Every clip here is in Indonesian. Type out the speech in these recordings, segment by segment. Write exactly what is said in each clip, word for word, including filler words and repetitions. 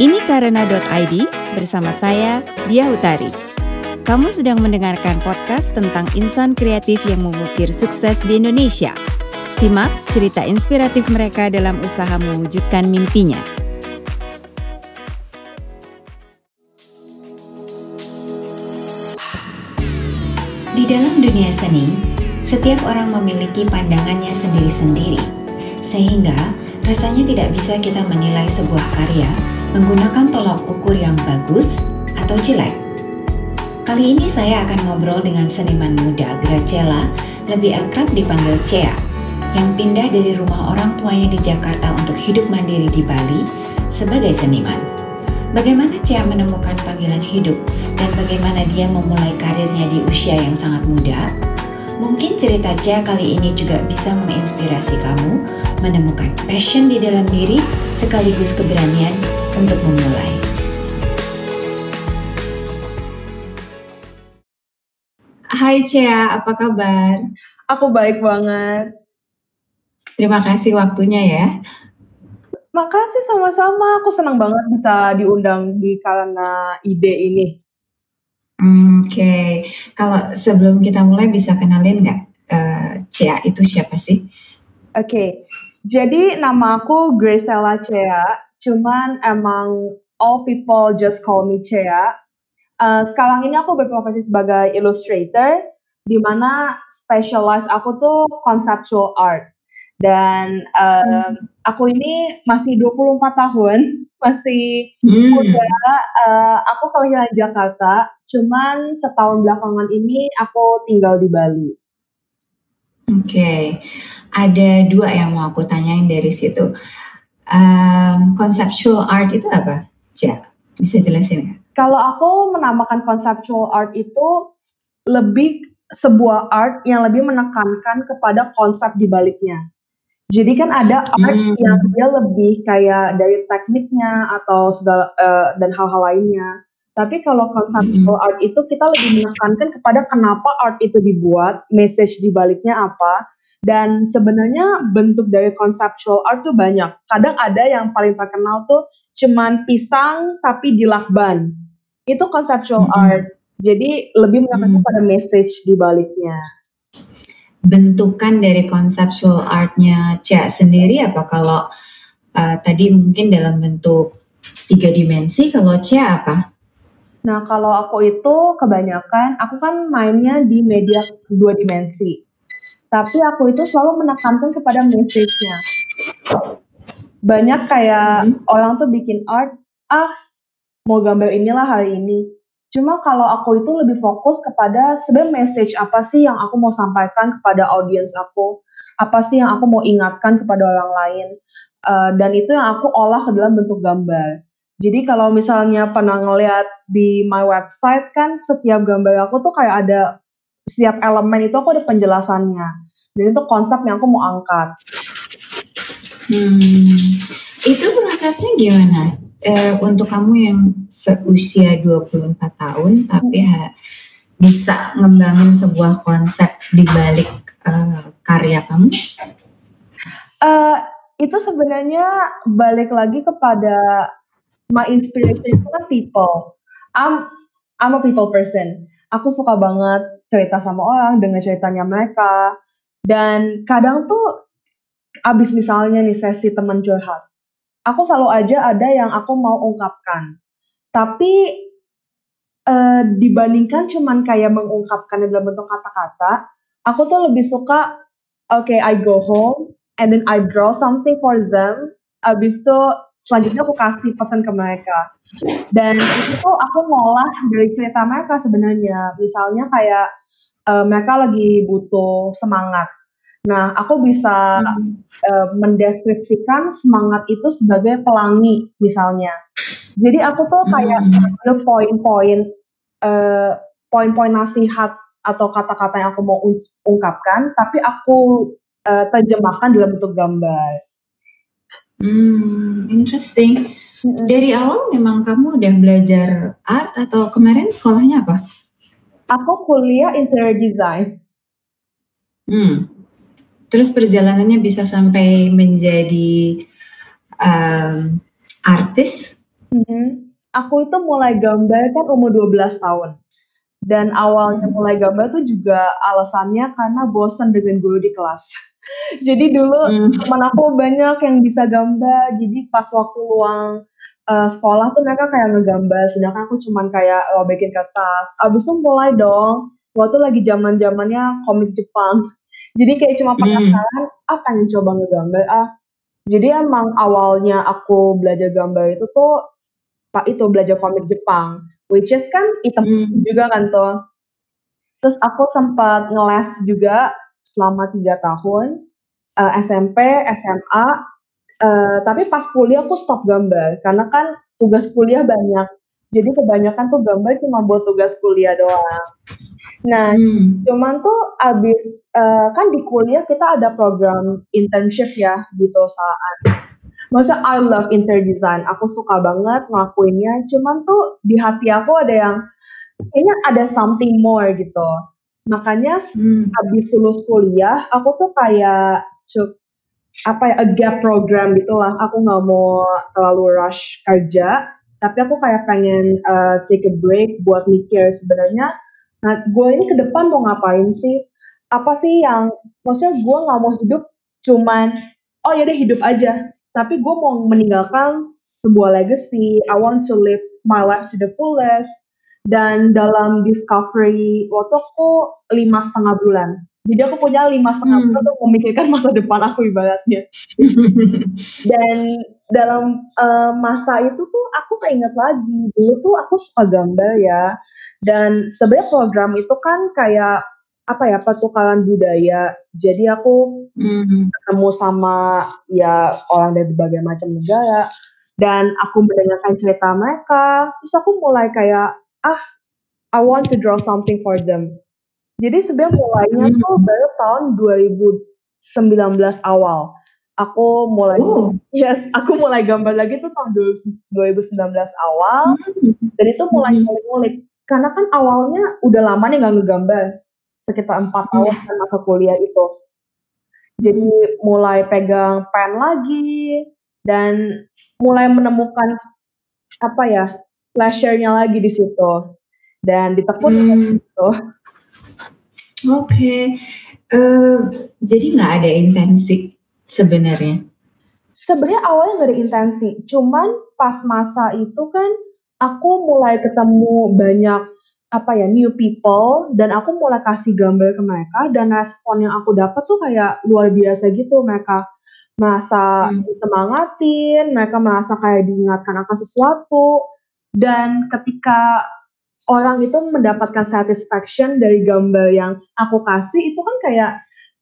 ini karena dot I D bersama saya, Dia Utari. Kamu sedang mendengarkan podcast tentang insan kreatif yang mengukir sukses di Indonesia. Simak cerita inspiratif mereka dalam usaha mewujudkan mimpinya. Di dalam dunia seni, setiap orang memiliki pandangannya sendiri-sendiri, sehingga rasanya tidak bisa kita menilai sebuah karya menggunakan tolak ukur yang bagus atau jelek. Kali ini saya akan ngobrol dengan seniman muda Gracella, lebih akrab dipanggil Chea, yang pindah dari rumah orang tuanya di Jakarta untuk hidup mandiri di Bali sebagai seniman. Bagaimana Chea menemukan panggilan hidup dan bagaimana dia memulai karirnya di usia yang sangat muda? Mungkin cerita Chea kali ini juga bisa menginspirasi kamu menemukan passion di dalam diri sekaligus keberanian untuk memulai. Hai Chea, apa kabar? Aku baik banget. Terima kasih waktunya ya. Makasih, sama-sama. Aku senang banget bisa diundang di Karena I D ini. Oke, okay. Kalau sebelum kita mulai bisa kenalin nggak uh, Chea itu siapa sih? Oke, okay. Jadi nama aku Gracella Chea, cuman emang all people just call me Chea. Uh, sekarang ini aku berprofesi sebagai illustrator, di mana specialize aku tuh conceptual art. Dan uh, hmm. aku ini masih dua puluh empat tahun, masih hmm. muda. Uh, aku kelahiran Jakarta. Cuman setahun belakangan ini aku tinggal di Bali. Oke, okay. Ada dua yang mau aku tanyain dari situ. Um, conceptual art itu apa, Chea? Bisa jelasin nggak? Kalau aku menamakan conceptual art itu lebih sebuah art yang lebih menekankan kepada konsep di baliknya. Jadi kan ada art hmm. yang dia lebih kayak dari tekniknya atau segala uh, dan hal-hal lainnya. Tapi kalau conceptual mm-hmm. art itu kita lebih menekankan kepada kenapa art itu dibuat, message dibaliknya apa, dan sebenarnya bentuk dari conceptual art tuh banyak. Kadang ada yang paling terkenal tuh cuman pisang tapi dilakban. Itu conceptual mm-hmm. art. Jadi lebih menekankan mm-hmm. pada message dibaliknya. Bentukan dari conceptual artnya Chea sendiri apa kalau uh, tadi mungkin dalam bentuk tiga dimensi, kalau Chea apa? Nah, kalau aku itu kebanyakan, aku kan mainnya di media dua dimensi. Tapi aku itu selalu menekankan kepada message-nya. Banyak kayak hmm. orang tuh bikin art, ah mau gambar inilah hari ini. Cuma kalau aku itu lebih fokus kepada sebenarnya message apa sih yang aku mau sampaikan kepada audiens aku. Apa sih yang aku mau ingatkan kepada orang lain. Uh, dan itu yang aku olah ke dalam bentuk gambar. Jadi kalau misalnya pernah ngeliat di my website kan setiap gambar aku tuh kayak ada, setiap elemen itu aku ada penjelasannya. Jadi itu konsep yang aku mau angkat. Hmm, itu prosesnya gimana? Eh, untuk kamu yang seusia dua puluh empat tahun tapi ha, bisa ngembangin sebuah konsep di balik eh, karya kamu? Eh, itu sebenarnya balik lagi kepada my inspiration itu kan people. I'm, I'm a people person. Aku suka banget cerita sama orang, dengar ceritanya mereka. Dan kadang tuh, abis misalnya nih sesi teman curhat, aku selalu aja ada yang aku mau ungkapkan. Tapi eh, dibandingkan cuman kayak mengungkapkan dalam bentuk kata-kata, aku tuh lebih suka, okay, I go home and then I draw something for them. Abis itu selanjutnya aku kasih pesan ke mereka. Dan itu tuh aku ngolah dari cerita mereka sebenarnya. Misalnya kayak uh, mereka lagi butuh semangat. Nah, aku bisa hmm. uh, mendeskripsikan semangat itu sebagai pelangi misalnya. Jadi aku tuh kayak ambil hmm. poin-poin uh, poin-poin nasihat atau kata-kata yang aku mau ungkapkan, tapi aku uh, terjemahkan dalam bentuk gambar. Hmm, interesting. Dari awal memang kamu udah belajar art atau kemarin sekolahnya apa? Aku kuliah interior design. Hmm. Terus perjalanannya bisa sampai menjadi um, artis? Mhm. Aku itu mulai gambar kan umur dua belas tahun. Dan awalnya mulai gambar tuh juga alasannya karena bosen dengan guru di kelas. Jadi dulu Mmm. temen aku banyak yang bisa gambar, jadi pas waktu luang, eee, sekolah tuh mereka kayak ngegambar, sedangkan aku cuman kayak robekin kertas. Habis itu mulai dong, waktu itu lagi zaman-zamannya komik Jepang. Jadi kayak cuma Mmm. penasaran, "Ah, pengen coba ngegambar ah." Jadi emang awalnya aku belajar gambar itu tuh, pa itu belajar komik Jepang, which is kan hitam Mmm. putih juga kan tuh. Terus aku sempat ngeles juga selama tiga tahun, eee, SMP, SMA, eee, tapi pas kuliah aku stop gambar karena kan tugas kuliah banyak. Jadi kebanyakan tuh gambar cuma buat tugas kuliah doang. Nah, Mmm. cuman tuh abis, eee, kan di kuliah kita ada program internship ya di perusahaan. Maksudnya I love interior design, aku suka banget ngelakuinnya, cuman tuh di hati aku ada yang, kayaknya ada something more gitu. Makanya s Mmm. habis lulus kuliah, aku tuh kayak cuk apa ya, a gap program gitulah. Aku nggak mau terlalu rush kerja, tapi aku kayak pengen, eee, take a break buat mikir sebenarnya, nah, gue ini ke depan mau ngapain sih? Apa sih yang maksudnya gue nggak mau hidup cuman, "Oh, ya udah hidup aja." Tapi gue mau meninggalkan sebuah legacy, I want to live my life to the fullest. Dan dalam discovery waktu aku lima setengah bulan. Jadi aku punya lima setengah bulan Mmm. untuk memikirkan masa depan aku ibaratnya. Dan dalam, eee, masa itu tuh aku keinget lagi, dulu tuh aku suka gambar ya, dan sebenarnya program itu kan kayak apa ya, pertukaran budaya. Jadi aku Mmm. ketemu sama ya orang dari berbagai macam negara dan aku mendengarkan cerita mereka, terus aku mulai kayak, "Ah, I want to draw something for them." Jadi sebenarnya mulainya tuh Mmm. baru tahun dua ribu sembilan belas awal. Aku mulai Oh. yes, aku mulai gambar lagi tuh tahun dua ribu dua ribu sembilan belas awal, Mmm, dan itu mulai mhm. ngulik-ngulik. Karena kan awalnya udah lama nih nggak ngegambar, sekitar empat tahun Iya. kan masa kuliah itu. Jadi mulai pegang pen lagi dan mulai menemukan apa ya, pleasure-nya lagi di situ dan ditekuni dari Mmm. situ. Oke, eee, jadi nggak ada intensi sebenarnya? Sebenarnya awalnya nggak ada intensi, cuman pas masa itu kan aku mulai ketemu banyak apa ya, new people dan aku mulai kasih gambar ke mereka dan respon yang aku dapat tuh kayak luar biasa gitu. Mereka merasa Mmm. disemangatin, mereka merasa kayak diingatkan akan sesuatu, dan ketika orang itu mendapatkan satisfaction dari gambar yang aku kasih, itu kan kayak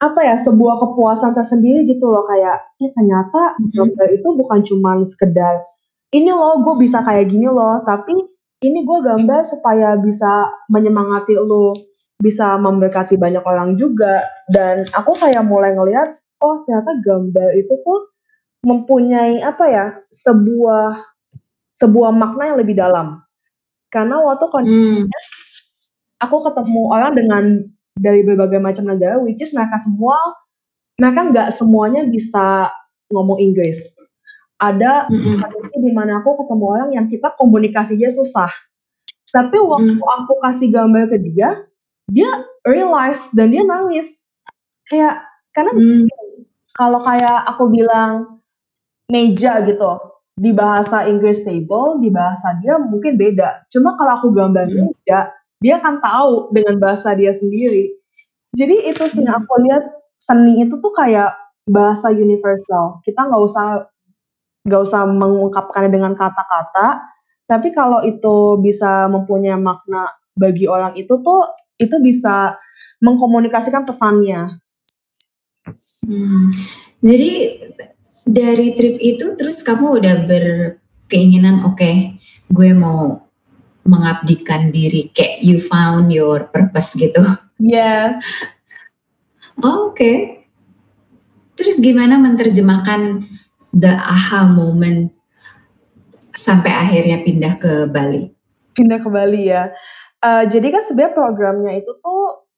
apa ya, sebuah kepuasan tersendiri gitu loh, kayak, "Ya ternyata Mhm. gambar itu bukan cuman sekedar, 'Ini loh gue bisa kayak gini loh,' tapi ini gue gambar supaya bisa menyemangati lu, bisa memberkati banyak orang juga." Dan aku kayak mulai ngelihat, oh ternyata gambar itu tuh mempunyai apa ya, sebuah sebuah makna yang lebih dalam. Karena waktu Mmm. kondisinya aku ketemu orang dengan dari berbagai macam negara, which is mereka semua mereka nggak semuanya bisa ngomong Inggris. Ada Mhm. kondisi di mana aku ketemu orang yang kita komunikasinya susah. Tapi waktu Mmm. aku kasih gambar ke dia, dia realize dan dia nangis. Kayak karena Mmm. gini, kalau kayak aku bilang meja gitu, di bahasa Inggris table, di bahasa dia mungkin beda. Cuma kalau aku gambar Mhm. meja, dia akan tahu dengan bahasa dia sendiri. Jadi itu sih yang Mmm. aku lihat, seni itu tuh kayak bahasa universal. Kita nggak usah nggak usah mengungkapkannya dengan kata-kata, tapi kalau itu bisa mempunyai makna bagi orang itu tuh, itu bisa mengkomunikasikan pesannya. Mmm, jadi dari trip itu terus kamu udah berkeinginan, "Oke, gue mau mengabdikan diri," kayak you found your purpose gitu? Yes. Oke. Terus gimana menerjemahkan the aha moment sampai akhirnya pindah ke Bali? Pindah ke Bali ya. Eee, jadi kan sebenarnya programnya itu tuh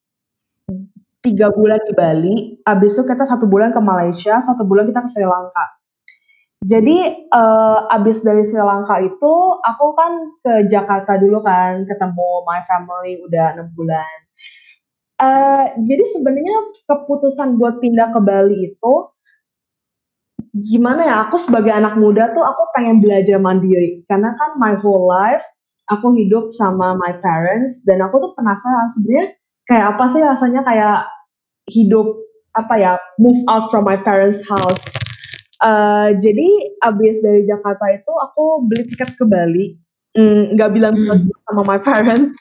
tiga bulan di Bali, habis itu kita satu bulan ke Malaysia, satu bulan kita ke Sri Lanka. Jadi uh, abis dari Sri Lanka itu aku kan ke Jakarta dulu kan, ketemu my family udah enam bulan. Uh, jadi sebenarnya keputusan buat pindah ke Bali itu gimana ya, aku sebagai anak muda tuh aku pengen belajar mandiri. Karena kan my whole life aku hidup sama my parents, dan aku tuh penasaran sebenarnya kayak apa sih rasanya kayak hidup apa ya, move out from my parents' house. Uh, jadi abis dari Jakarta itu aku beli tiket ke Bali, mm, gak bilang-bilang mm. sama my parents.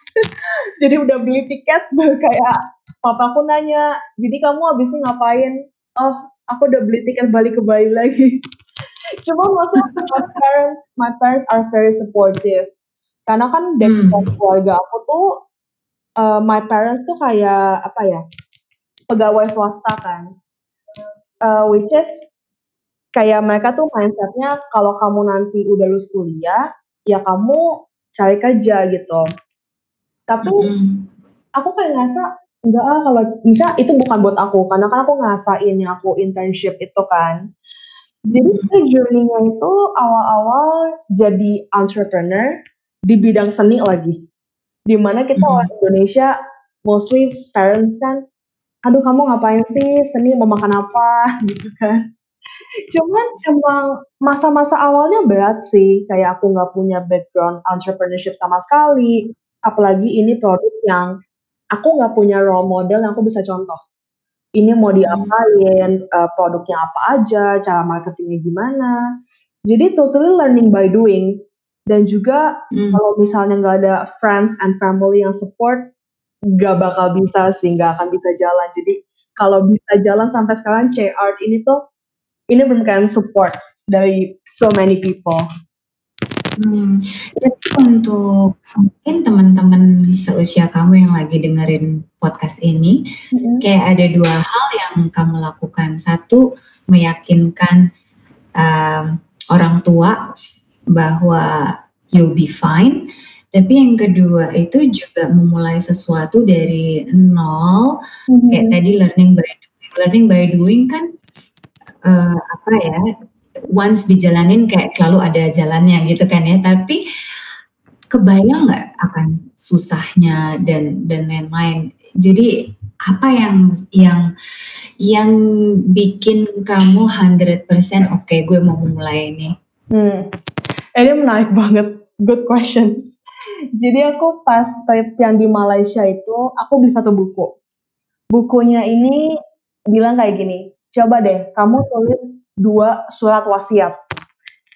Jadi udah beli tiket, kayak papaku nanya, jadi kamu abis ini ngapain? Oh, aku udah beli tiket balik ke Bali lagi. Cuma maksudnya my parents, my parents are very supportive. Karena kan dari mm. keluarga aku tuh, uh, my parents tuh kayak apa ya, pegawai swasta kan, uh, which is kayak mereka tuh mindsetnya kalau kamu nanti udah lulus kuliah, ya kamu cari kerja gitu. Tapi mm-hmm. aku kayak ngerasa enggak ah, kalau bisa itu bukan buat aku, karena kan aku ngerasain yang aku internship itu kan. Jadi mm-hmm. journey-nya itu awal-awal jadi entrepreneur di bidang seni lagi. Dimana kita mm-hmm. orang Indonesia mostly parents kan, aduh kamu ngapain sih, seni mau makan apa gitu kan. Cuman emang masa-masa awalnya berat sih, kayak aku nggak punya background entrepreneurship sama sekali, apalagi ini produk yang aku nggak punya role model yang aku bisa contoh. Ini mau diapain, uh, produknya apa aja, cara marketingnya gimana. Jadi totally learning by doing. Dan juga hmm. kalau misalnya nggak ada friends and family yang support, nggak bakal bisa sih, nggak akan bisa jalan. Jadi kalau bisa jalan sampai sekarang, Chea Art ini tuh ini bukan support dari so many people. Hmm, jadi untuk mungkin teman-teman seusia kamu yang lagi dengerin podcast ini, mm-hmm. kayak ada dua hal yang kamu lakukan. Satu, meyakinkan um, orang tua bahwa you'll be fine. Tapi yang kedua itu juga memulai sesuatu dari nol. Mm-hmm. Kayak tadi learning by doing. Learning by doing kan, Uh, apa ya, once dijalanin kayak selalu ada jalannya gitu kan ya, tapi kebayang gak akan susahnya dan dan lain-lain. Jadi apa yang yang yang bikin kamu one hundred percent oke okay, gue mau mulai ini? Hmm, ini menarik banget, good question. Jadi aku pas trip yang di Malaysia itu, aku beli satu buku. Bukunya ini bilang kayak gini, coba deh, kamu tulis dua surat wasiat.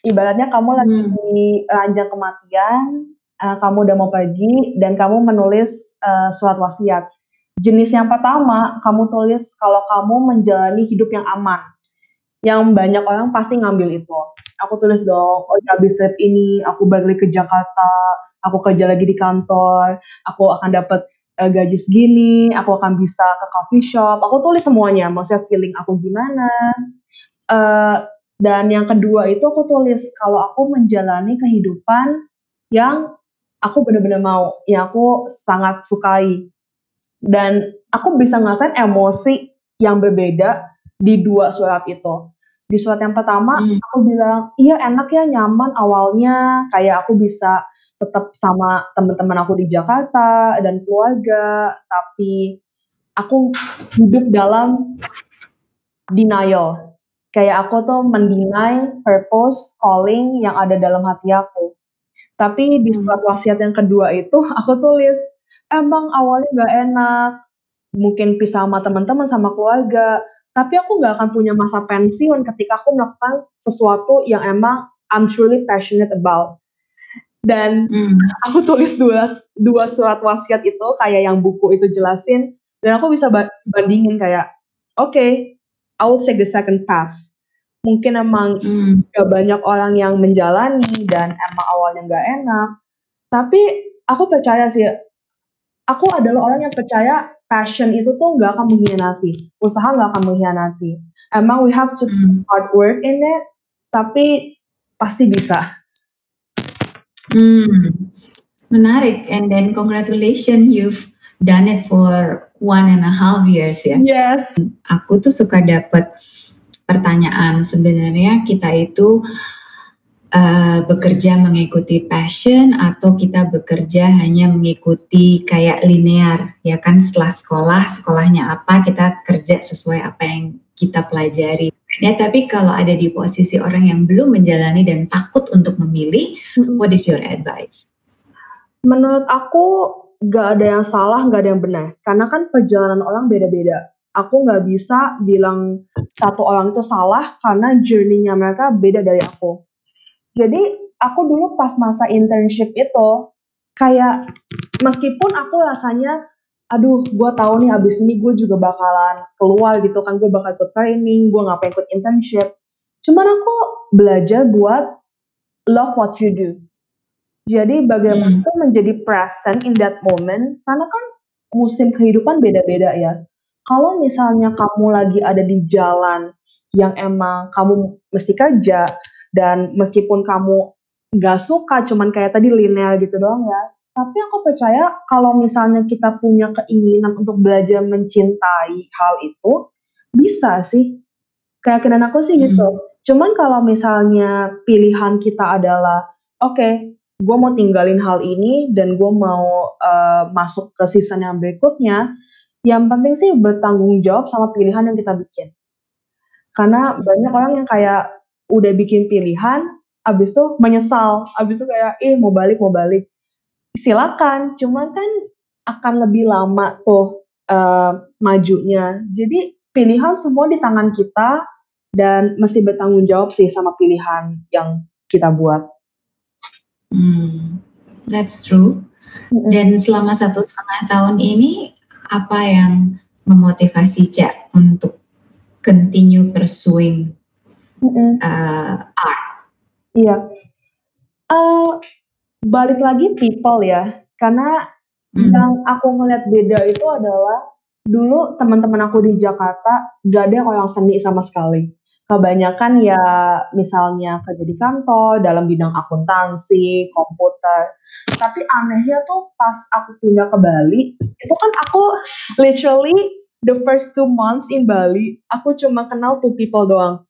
Ibaratnya kamu lagi hmm. di ranjang kematian, uh, kamu udah mau pergi, dan kamu menulis uh, surat wasiat. Jenis yang pertama, kamu tulis kalau kamu menjalani hidup yang aman. Yang banyak orang pasti ngambil itu. Aku tulis dong, oh habis trip ini, aku balik ke Jakarta, aku kerja lagi di kantor, aku akan dapat gaji segini, aku akan bisa ke coffee shop, aku tulis semuanya, maksudnya feeling aku gimana. Uh, dan yang kedua itu aku tulis kalau aku menjalani kehidupan yang aku benar-benar mau, yang aku sangat sukai. Dan aku bisa ngerasain emosi yang berbeda di dua surat itu. Di surat yang pertama, hmm. aku bilang, iya enak ya, nyaman awalnya, kayak aku bisa tetap sama teman-teman aku di Jakarta dan keluarga, tapi aku hidup dalam denial. Kayak aku tuh mendeny purpose, calling yang ada dalam hati aku. Tapi di surat wasiat yang kedua itu aku tulis, emang awalnya gak enak, mungkin pisah sama teman-teman, sama keluarga, tapi aku gak akan punya masa pensiun ketika aku melakukan sesuatu yang emang I'm truly passionate about. Dan hmm. aku tulis dua, dua surat wasiat itu kayak yang buku itu jelasin. Dan aku bisa bandingin kayak, oke, okay, I will take the second path. Mungkin emang hmm. gak banyak orang yang menjalani dan emang awalnya gak enak. Tapi aku percaya sih, aku adalah orang yang percaya passion itu tuh gak akan mengkhianati. Usaha gak akan mengkhianati. Emang we have to hmm. hard work in it, tapi pasti bisa. Hmm, menarik. And then congratulations, you've done it for one and a half years ya. Yes. Aku tuh suka dapat pertanyaan. Sebenarnya kita itu uh, bekerja mengikuti passion atau kita bekerja hanya mengikuti kayak linear, ya kan? Setelah sekolah, sekolahnya apa, kita kerja sesuai apa yang kita pelajari. Ya, tapi kalau ada di posisi orang yang belum menjalani dan takut untuk memilih, mm-hmm. what is your advice? Menurut aku gak ada yang salah, gak ada yang benar. Karena kan perjalanan orang beda-beda. Aku gak bisa bilang satu orang itu salah karena journey-nya mereka beda dari aku. Jadi aku dulu pas masa internship itu, kayak meskipun aku rasanya aduh, gue tahu nih abis ini gue juga bakalan keluar gitu kan, gue bakal ikut training, gue gak pengen ikut internship. Cuman aku belajar buat love what you do. Jadi bagaimana hmm. menjadi present in that moment, karena kan musim kehidupan beda-beda ya. Kalau misalnya kamu lagi ada di jalan yang emang kamu mesti kerja, dan meskipun kamu gak suka, cuman kayak tadi linear gitu doang ya. Tapi aku percaya kalau misalnya kita punya keinginan untuk belajar mencintai hal itu, bisa sih. Keyakinan aku sih gitu. Hmm. Cuman kalau misalnya pilihan kita adalah, oke, okay, gue mau tinggalin hal ini dan gue mau uh, masuk ke season yang berikutnya, yang penting sih bertanggung jawab sama pilihan yang kita bikin. Karena banyak orang yang kayak udah bikin pilihan, abis itu menyesal, abis itu kayak, ih eh, mau balik, mau balik. Silakan, cuman kan akan lebih lama tuh uh, majunya. Jadi pilihan semua di tangan kita dan mesti bertanggung jawab sih sama pilihan yang kita buat. Hmm, that's true. Mm-hmm. Dan selama satu setengah tahun ini, apa yang memotivasi Cak untuk continue pursuing mm-hmm. uh, art? Iya. Yeah. Uh, Balik lagi people ya, karena hmm. yang aku ngeliat beda itu adalah dulu teman-teman aku di Jakarta gak ada orang seni sama sekali. Kebanyakan ya misalnya kerja di kantor, dalam bidang akuntansi, komputer. Tapi anehnya tuh pas aku pindah ke Bali, itu kan aku literally the first two months in Bali, aku cuma kenal two people doang.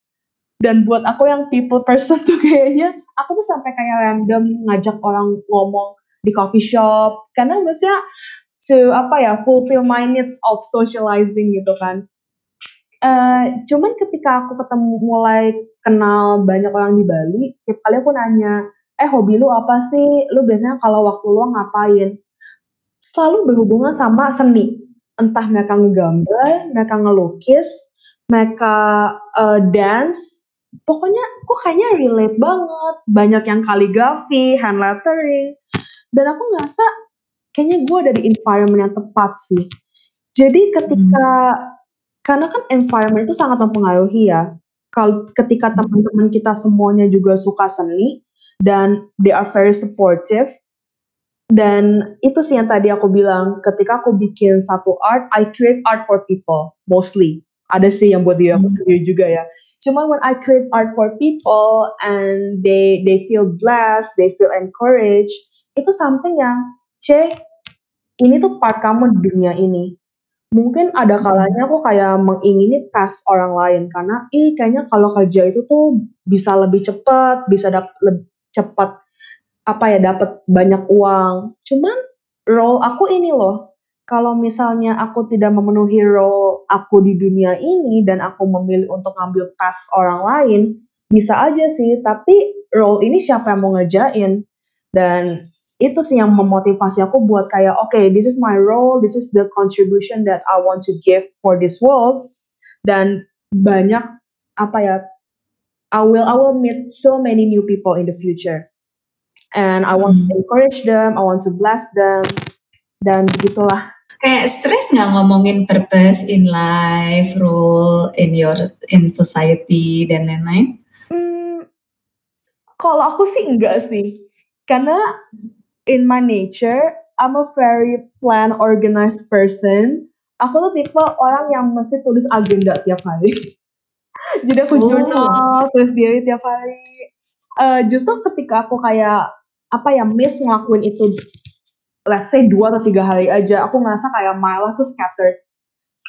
Dan buat aku yang people person tuh kayaknya, aku tuh sampai kayak random ngajak orang ngomong di coffee shop. Karena maksudnya, to apa ya, fulfill my needs of socializing gitu kan. Uh, cuman ketika aku ketemu, mulai kenal banyak orang di Bali, tiap kali aku nanya, eh hobi lu apa sih? Lu biasanya kalau waktu lu ngapain? Selalu berhubungan sama seni. Entah mereka ngegambar, mereka ngelukis, mereka uh, dance. Pokoknya kok kayaknya relate banget. Banyak yang kaligrafi, hand lettering. Dan aku ngerasa kayaknya gue ada di environment yang tepat sih. Jadi ketika, hmm. karena kan environment itu sangat mempengaruhi ya. Kalau ketika teman-teman kita semuanya juga suka seni, dan they are very supportive. Dan itu sih yang tadi aku bilang, ketika aku bikin satu art, I create art for people, mostly. Ada sih yang buat diri aku sendiri hmm. juga ya. Cuman when I create art for people and they they feel blessed, they feel encouraged, itu something yang, Ceh, ini tuh part kamu di dunia ini. Mungkin ada kalanya aku kayak mengingini pas orang lain, karena ih kayaknya kalau kerja itu tuh bisa lebih cepat, bisa dap, lebih cepat apa ya dapat banyak uang. Cuman role aku ini loh. Kalau misalnya aku tidak memenuhi role aku di dunia ini dan aku memilih untuk ngambil path orang lain, bisa aja sih, tapi role ini siapa yang mau ngerjain? Dan itu sih yang memotivasi aku buat kayak, oke, okay, this is my role, this is the contribution that I want to give for this world. Dan banyak, apa ya, I will, I will meet so many new people in the future. And I want to encourage them, I want to bless them. Dan begitulah. Kayak stres nggak ngomongin purpose in life, role in your in society dan lain-lain? Hmm, kalau aku sih enggak sih, karena in my nature I'm a very plan organized person. Aku tuh tipe orang yang mesti tulis agenda tiap hari. Jadi aku oh. journal, tulis diary tiap hari. Uh, justru ketika aku kayak apa ya miss ngelakuin itu, let's say dua atau tiga hari aja, aku ngerasa kayak malah tuh scattered,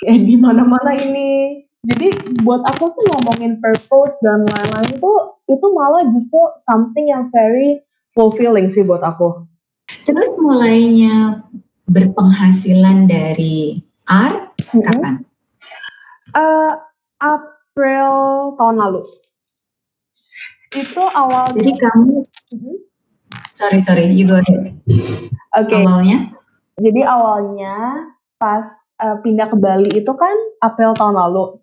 kayak di mana-mana ini, Jadi buat aku sih ngomongin purpose dan lain-lain itu itu malah justru something yang very fulfilling sih buat aku. Terus mulainya berpenghasilan dari art kapan? Hmm. Uh, April tahun lalu. Itu awal. Jadi kamu, hmm? sorry sorry, you go ahead. Okay. Awalnya? Jadi awalnya pas uh, pindah ke Bali itu kan April tahun lalu.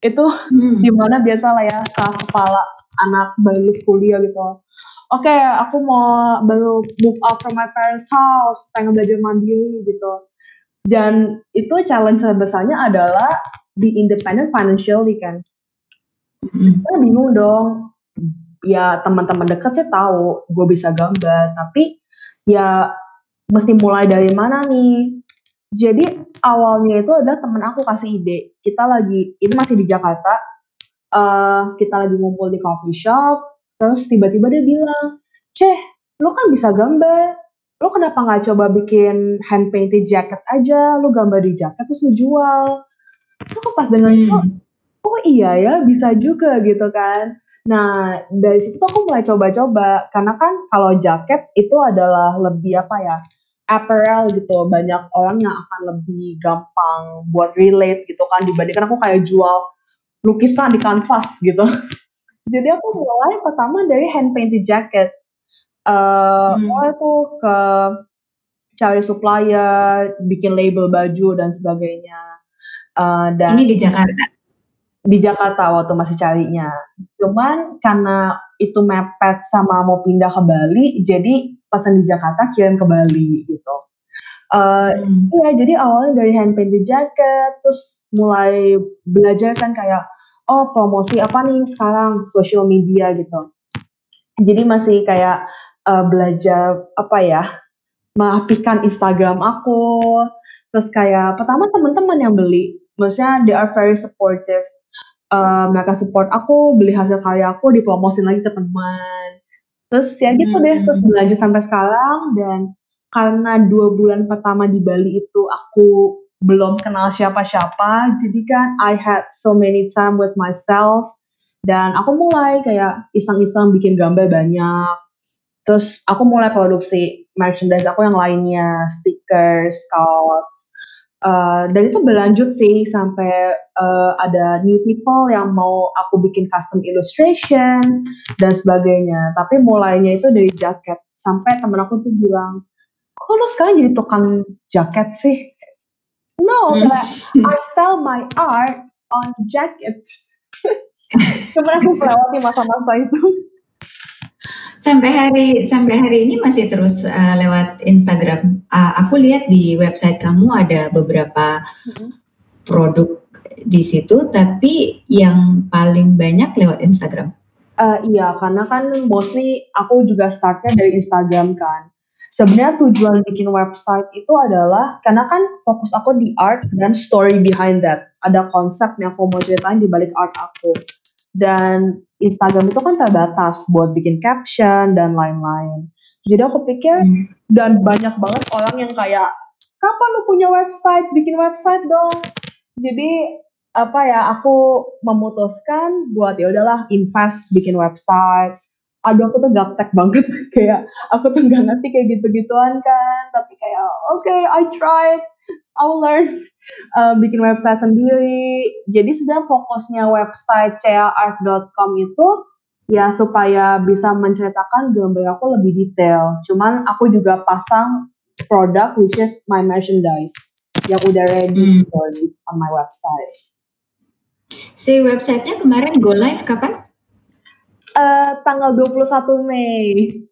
Itu hmm. gimana biasalah ya keras kepala anak baru kuliah gitu. Oke, okay, aku mau baru move out from my parents' house, pengen belajar mandiri gitu. Dan itu challenge terbesarnya adalah be independent financially kan. Hmm. Kita bingung dong. Ya teman-teman dekat sih tahu gue bisa gambar, tapi ya mesti mulai dari mana nih? Jadi awalnya itu ada teman aku kasih ide. Kita lagi, ini masih di Jakarta, uh, kita lagi ngumpul di coffee shop. Terus tiba-tiba dia bilang, Ceh, lo kan bisa gambar. Lo kenapa gak coba bikin hand painted jacket aja? Lo gambar di jaket terus lo jual. Terus aku pas dengar itu, hmm. oh iya ya bisa juga gitu kan. Nah dari situ aku mulai coba-coba. Karena kan kalau jaket itu adalah lebih apa ya, apparel gitu, banyak orang yang akan lebih gampang buat relate gitu kan, dibandingkan aku kayak jual lukisan di kanvas gitu. Jadi aku mulai pertama dari hand painted jacket, uh, hmm. mulai tuh ke cari supplier, bikin label baju dan sebagainya. Uh, dan ini di Jakarta? Di Jakarta waktu masih carinya. Cuman karena itu mepet sama mau pindah ke Bali, jadi pesan di Jakarta kirim ke Bali gitu. Uh, hmm. Iya, jadi awalnya dari hand painted jacket, terus mulai belajar kan kayak, oh promosi apa nih sekarang, social media gitu. Jadi masih kayak uh, belajar apa ya, merapikan Instagram aku. Terus kayak pertama teman-teman yang beli, maksudnya they are very supportive. Uh, mereka support aku, beli hasil karya aku, dipromosin lagi ke teman. Terus ya gitu deh, hmm. terus berlanjut sampai sekarang. Dan karena dua bulan pertama di Bali itu aku belum kenal siapa-siapa, jadi kan I had so many time with myself. Dan aku mulai kayak iseng-iseng bikin gambar banyak. Terus aku mulai produksi merchandise aku yang lainnya, stickers, kaos. Uh, dan itu berlanjut sih sampai uh, ada new people yang mau aku bikin custom illustration dan sebagainya. Tapi mulainya itu dari jaket. Sampai temen aku tuh bilang, kok lo sekarang jadi tukang jaket sih? No, mm. kayak I sell my art on jackets. Cuman aku melewati masa-masa itu. Sampai hari sampai hari ini masih terus uh, lewat Instagram. Uh, aku lihat di website kamu ada beberapa mm-hmm. produk di situ, tapi yang paling banyak lewat Instagram. Uh, iya, karena kan mostly aku juga startnya dari Instagram kan. Sebenarnya tujuan bikin website itu adalah karena kan fokus aku di art dan story behind that. Ada konsep yang aku mau ceritain di balik art aku. Dan Instagram itu kan terbatas buat bikin caption dan lain-lain. Jadi aku pikir, hmm. dan banyak banget orang yang kayak, kapan lu punya website? Bikin website dong. Jadi apa ya, aku memutuskan buat ya udahlah invest bikin website. Aduh aku tuh gaptek banget, kayak aku tuh gak ngerti kayak gitu-gituan kan. Tapi kayak oke, okay, I tried, I'll learn. Uh, bikin website sendiri. Jadi sebenarnya fokusnya website cheaart dot com itu ya supaya bisa menceritakan gambar aku lebih detail. Cuman aku juga pasang produk which is my merchandise yang udah ready hmm. on my website. Si websitenya kemarin go live kapan? Uh, tanggal dua puluh satu Mei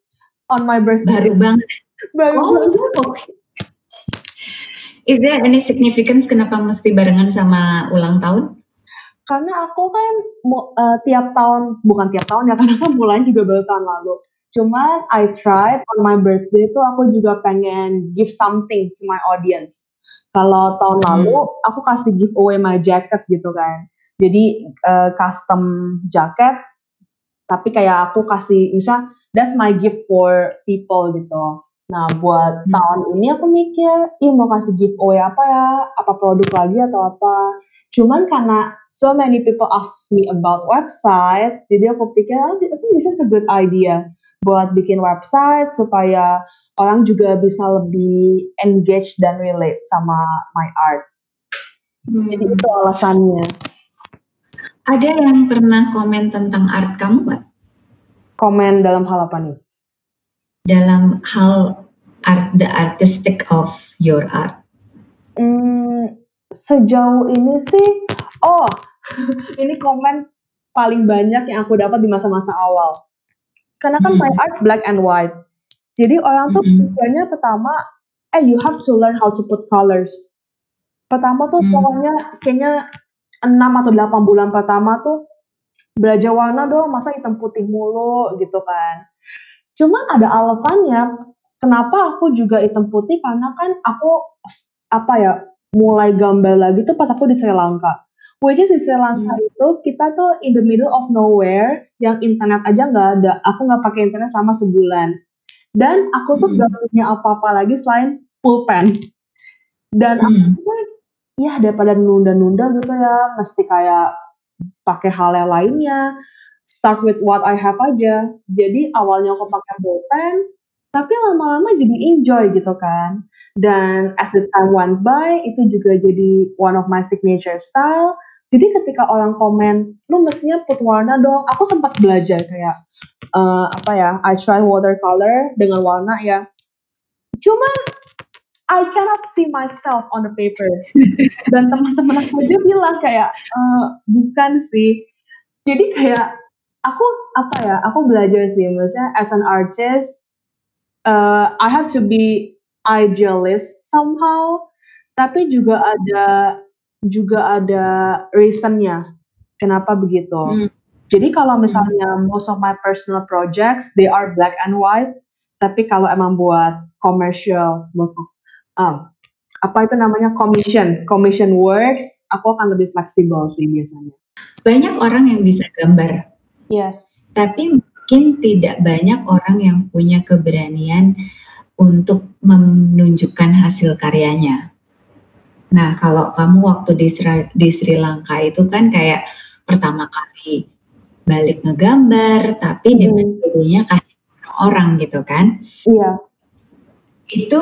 on my birthday. Baru banget. Baru oh, banget. Okay. Is there any significance kenapa mesti barengan sama ulang tahun? Karena aku kan uh, tiap tahun, bukan tiap tahun ya, karena kan bulan juga baru tahun lalu. Cuman I tried on my birthday tuh aku juga pengen give something to my audience. Kalau tahun hmm. lalu aku kasih giveaway my jacket gitu kan. Jadi uh, custom jacket, tapi kayak aku kasih, misalnya that's my gift for people gitu. Nah buat hmm. tahun ini aku mikir, ih mau kasih giveaway apa ya, apa produk lagi atau apa. Cuman karena So many people ask me about website, jadi aku pikir, I think this is a good idea buat bikin website supaya orang juga bisa lebih engage dan relate sama my art. Hmm. Jadi itu alasannya. Ada yang pernah komen tentang art kamu, Pak? Komen dalam hal apa nih? Dalam hal art, the artistic of your art. Hmm, sejauh ini sih, oh, ini komen paling banyak yang aku dapat di masa-masa awal. Karena kan mm-hmm. my art black and white. Jadi orang tuh mm-hmm. tujuannya pertama, eh you have to learn how to put colors. Pertama tuh mm-hmm. pokoknya kayaknya enam atau delapan bulan pertama tuh belajar warna doang, masa hitam putih mulu gitu kan. Cuman ada alasannya kenapa aku juga hitam putih, karena kan aku apa ya, mulai gambar lagi tuh pas aku di Sri Lanka. Which is di Sri Lanka hmm. itu kita tuh in the middle of nowhere, yang internet aja nggak ada. Aku nggak pakai internet selama sebulan. Dan aku tuh nggak hmm. punya apa-apa lagi selain pulpen. Dan hmm. aku tuh ya daripada nunda-nunda gitu ya, mesti kayak pakai hal yang lainnya. Start with what I have aja. Jadi awalnya aku pakai pulpen, tapi lama-lama jadi enjoy gitu kan. Dan as the time went by, itu juga jadi one of my signature style. Jadi ketika orang komen, lu mestinya put warna dong. Aku sempat belajar kayak, uh, apa ya, I try watercolor dengan warna ya. Cuman, I cannot see myself on the paper. Dan teman-teman aku aja bilang kayak, uh, bukan sih. Jadi kayak, aku apa ya, aku belajar sih. Maksudnya as an artist, uh, I have to be idealist somehow, tapi juga ada juga ada reasonnya kenapa begitu. Hmm. Jadi kalau misalnya most of my personal projects they are black and white, tapi kalau emang buat commercial, buat um, apa itu namanya commission, commission works, aku akan lebih fleksibel sih biasanya. Banyak orang yang bisa gambar. Yes. Tapi mungkin tidak banyak orang yang punya keberanian untuk menunjukkan hasil karyanya. Nah, kalau kamu waktu di Sri, di Sri Lanka itu kan kayak pertama kali balik ngegambar, tapi hmm. dengan videonya kasih orang gitu kan? Iya. Itu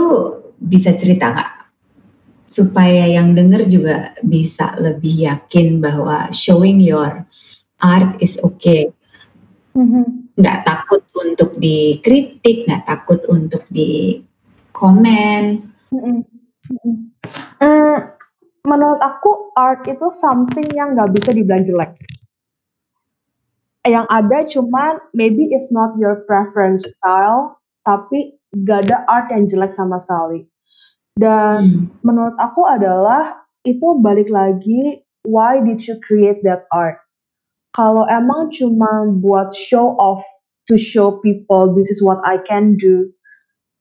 bisa cerita nggak? Supaya yang denger juga bisa lebih yakin bahwa showing your art is okay. Hmm. Nggak takut untuk dikritik, nggak takut untuk dikomen. Mm-mm. Mm-mm. Mm, menurut aku art itu something yang nggak bisa dibilang jelek. Yang ada cuman maybe it's not your preference style, tapi nggak ada art yang jelek sama sekali. Dan mm. menurut aku adalah itu balik lagi, why did you create that art? Kalau emang cuma buat show off, to show people this is what I can do,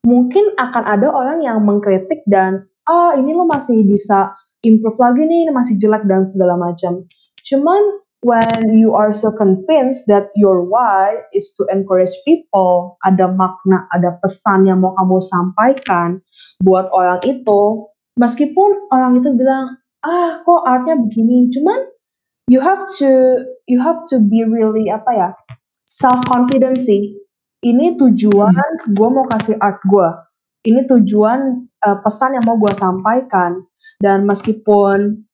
mungkin akan ada orang yang mengkritik dan, ah oh, ini lo masih bisa improve lagi nih, masih jelek dan segala macam. Cuman, when you are so convinced that your why is to encourage people, ada makna, ada pesan yang mau kamu sampaikan buat orang itu, meskipun orang itu bilang, ah kok artnya begini, cuman, You have to you have to be really apa ya, self confident sih. Ini tujuan hmm. gue mau kasih art gue. Ini tujuan uh, pesan yang mau gue sampaikan. Dan meskipun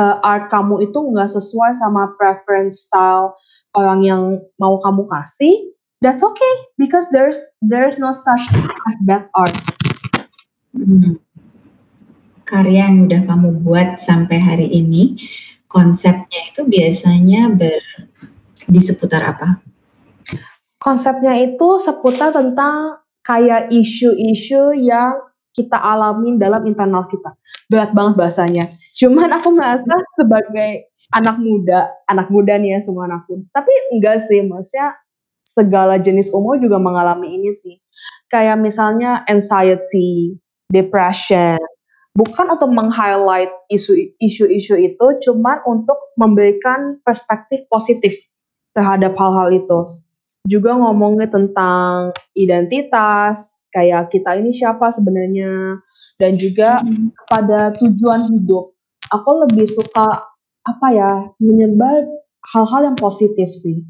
uh, art kamu itu nggak sesuai sama preference style orang yang mau kamu kasih, that's okay because there's there's no such thing as bad art. Hmm. Karya yang udah kamu buat sampai hari ini, konsepnya itu biasanya ber, di seputar apa? Konsepnya itu seputar tentang kayak isu-isu yang kita alamin dalam internal kita. Berat banget bahasanya. Cuman aku merasa sebagai anak muda, anak muda nih ya semua anak muda. Tapi enggak sih, maksudnya segala jenis umur juga mengalami ini sih. Kayak misalnya anxiety, depression. Bukan untuk meng-highlight isu-isu itu, cuman untuk memberikan perspektif positif terhadap hal-hal itu. Juga ngomongnya tentang identitas, kayak kita ini siapa sebenarnya, dan juga pada tujuan hidup. Aku lebih suka apa ya, menyebar hal-hal yang positif sih.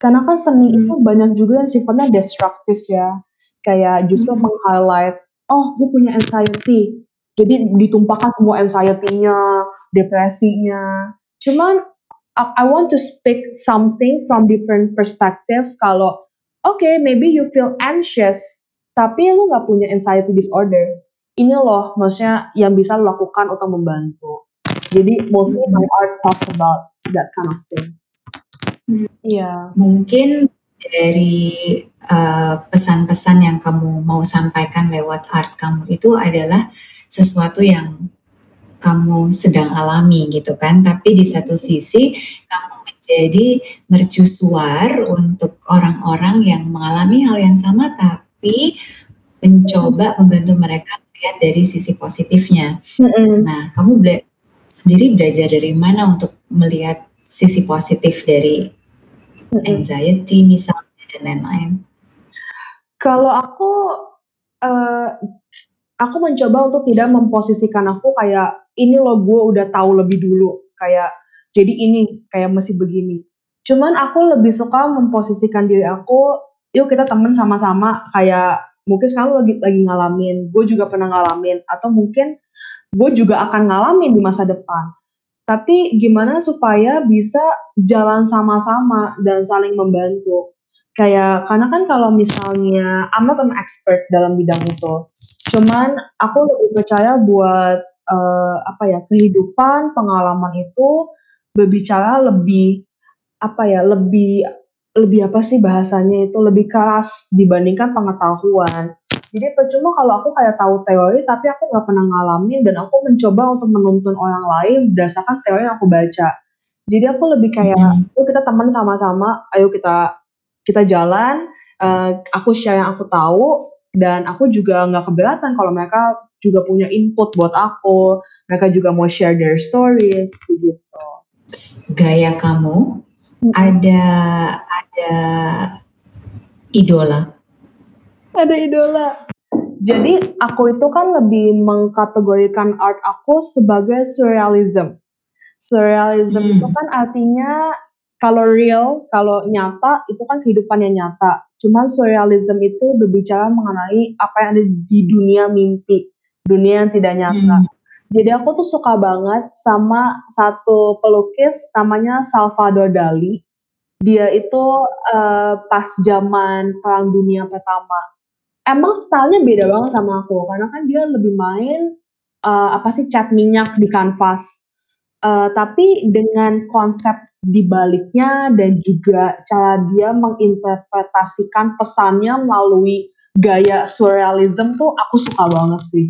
Karena kan seni hmm. itu banyak juga yang sifatnya destruktif ya. Kayak justru hmm. meng-highlight, oh gue punya anxiety. Jadi ditumpahkan semua anxiety-nya, depresinya. Cuman I want to speak something from different perspective. Kalau oke, okay, maybe you feel anxious, tapi lu gak punya anxiety disorder. Ini loh maksudnya yang bisa lu lakukan untuk membantu. Jadi mostly my art talks about that kind of thing. Iya. Mungkin dari uh, pesan-pesan yang kamu mau sampaikan lewat art kamu itu adalah sesuatu yang kamu sedang alami gitu kan, tapi di satu sisi kamu menjadi mercusuar untuk orang-orang yang mengalami hal yang sama, tapi mencoba membantu mereka melihat dari sisi positifnya. Mm-hmm. Nah, kamu bela- sendiri belajar dari mana untuk melihat sisi positif dari anxiety misalnya dan lain-lain? Kalau aku, uh, aku mencoba untuk tidak memposisikan aku kayak ini loh gue udah tahu lebih dulu, kayak jadi ini kayak masih begini. Cuman aku lebih suka memposisikan diri aku, yuk kita temen sama-sama, kayak mungkin sekarang lagi lagi ngalamin, gue juga pernah ngalamin, atau mungkin gue juga akan ngalamin di masa depan. Tapi gimana supaya bisa jalan sama-sama dan saling membantu. Kayak, karena kan kalau misalnya, I'm not an expert dalam bidang itu. Cuman aku lebih percaya buat uh, apa ya, kehidupan, pengalaman itu berbicara lebih apa ya, lebih lebih apa sih bahasanya itu, lebih keras dibandingkan pengetahuan. Jadi percuma kalau aku kayak tahu teori tapi aku nggak pernah ngalamin dan aku mencoba untuk menuntun orang lain berdasarkan teori yang aku baca. Jadi aku lebih kayak, hmm. oh, kita teman sama-sama, ayo kita kita jalan. Uh, aku share yang aku tahu dan aku juga nggak keberatan kalau mereka juga punya input buat aku. Mereka juga mau share their stories begitu. Gaya kamu hmm. ada ada idola. Ada idola. Jadi aku itu kan lebih mengkategorikan art aku sebagai surrealism. Surrealism hmm. itu kan artinya kalau real, kalau nyata itu kan kehidupan yang nyata. Cuman surrealism itu berbicara mengenai apa yang ada di dunia mimpi, dunia yang tidak nyata. Hmm. Jadi aku tuh suka banget sama satu pelukis namanya Salvador Dali. Dia itu uh, pas zaman Perang Dunia Pertama. Emang stylenya beda banget sama aku, karena kan dia lebih main uh, apa sih cat minyak di kanvas. Uh, tapi dengan konsep dibaliknya dan juga cara dia menginterpretasikan pesannya melalui gaya surrealism tuh aku suka banget sih.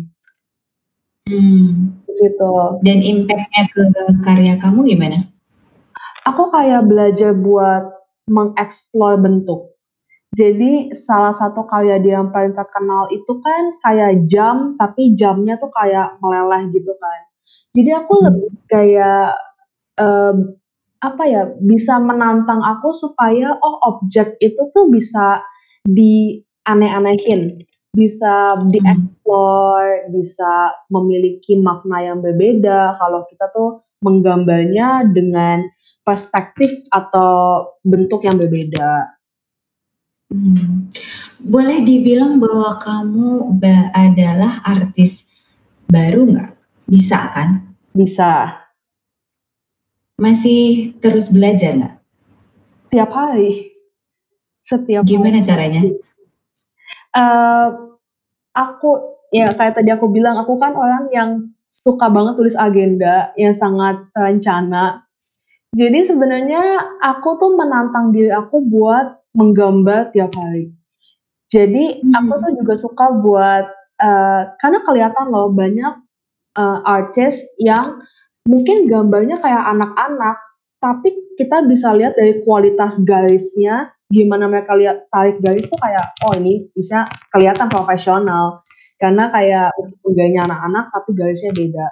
Hmm. Gitu. Dan impact-nya ke karya kamu gimana? Aku kayak belajar buat mengeksplor bentuk. Jadi salah satu karya dia yang paling terkenal itu kan kayak jam, tapi jamnya tuh kayak meleleh gitu kan. Jadi aku hmm. lebih kayak um, apa ya, bisa menantang aku supaya oh objek itu tuh bisa dianeh-anehin, bisa dieksplor, hmm. bisa memiliki makna yang berbeda kalau kita tuh menggambarnya dengan perspektif atau bentuk yang berbeda. Hmm. Boleh dibilang bahwa kamu ba- adalah artis baru nggak? Bisa kan? Bisa. Masih terus belajar nggak? Tiap hari. Setiap. Gimana hari. Caranya? Uh, aku ya kayak tadi aku bilang, aku kan orang yang suka banget tulis agenda yang sangat terencana. Jadi sebenarnya aku tuh menantang diri aku buat menggambar tiap hari. Jadi hmm. aku tuh juga suka buat uh, karena kelihatan loh banyak uh, artis yang mungkin gambarnya kayak anak-anak, tapi kita bisa lihat dari kualitas garisnya, gimana mereka lihat tarik garis tuh kayak oh ini misalnya kelihatan profesional. Karena kayak gayanya anak-anak tapi garisnya beda.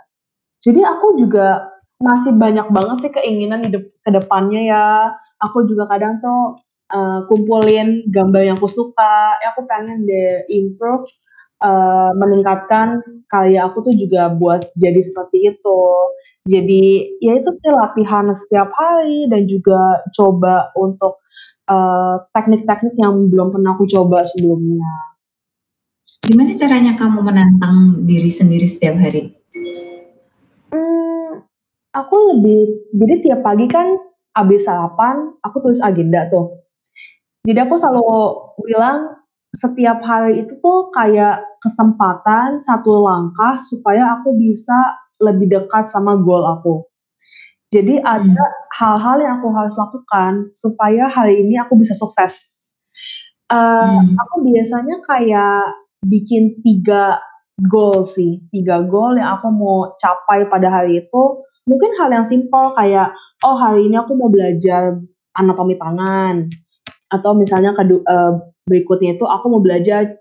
Jadi aku juga masih banyak banget sih keinginan de- ke depannya ya. Aku juga kadang tuh uh, kumpulin gambar yang aku suka. Ya aku pengen deh improve uh, meningkatkan karya aku tuh juga buat jadi seperti itu. Jadi ya itu sih latihan setiap hari dan juga coba untuk uh, teknik-teknik yang belum pernah aku coba sebelumnya. Gimana caranya kamu menantang diri sendiri setiap hari? Hmm, aku lebih, jadi tiap pagi kan abis sarapan aku tulis agenda tuh. Jadi aku selalu bilang setiap hari itu tuh kayak kesempatan satu langkah supaya aku bisa lebih dekat sama goal aku. Jadi ada hmm. hal-hal yang aku harus lakukan supaya hari ini aku bisa sukses. Uh, hmm. Aku biasanya kayak bikin tiga goal sih, tiga goal yang aku mau capai pada hari itu. Mungkin hal yang simple kayak, oh hari ini aku mau belajar anatomi tangan. Atau misalnya kedu- uh, berikutnya itu aku mau belajar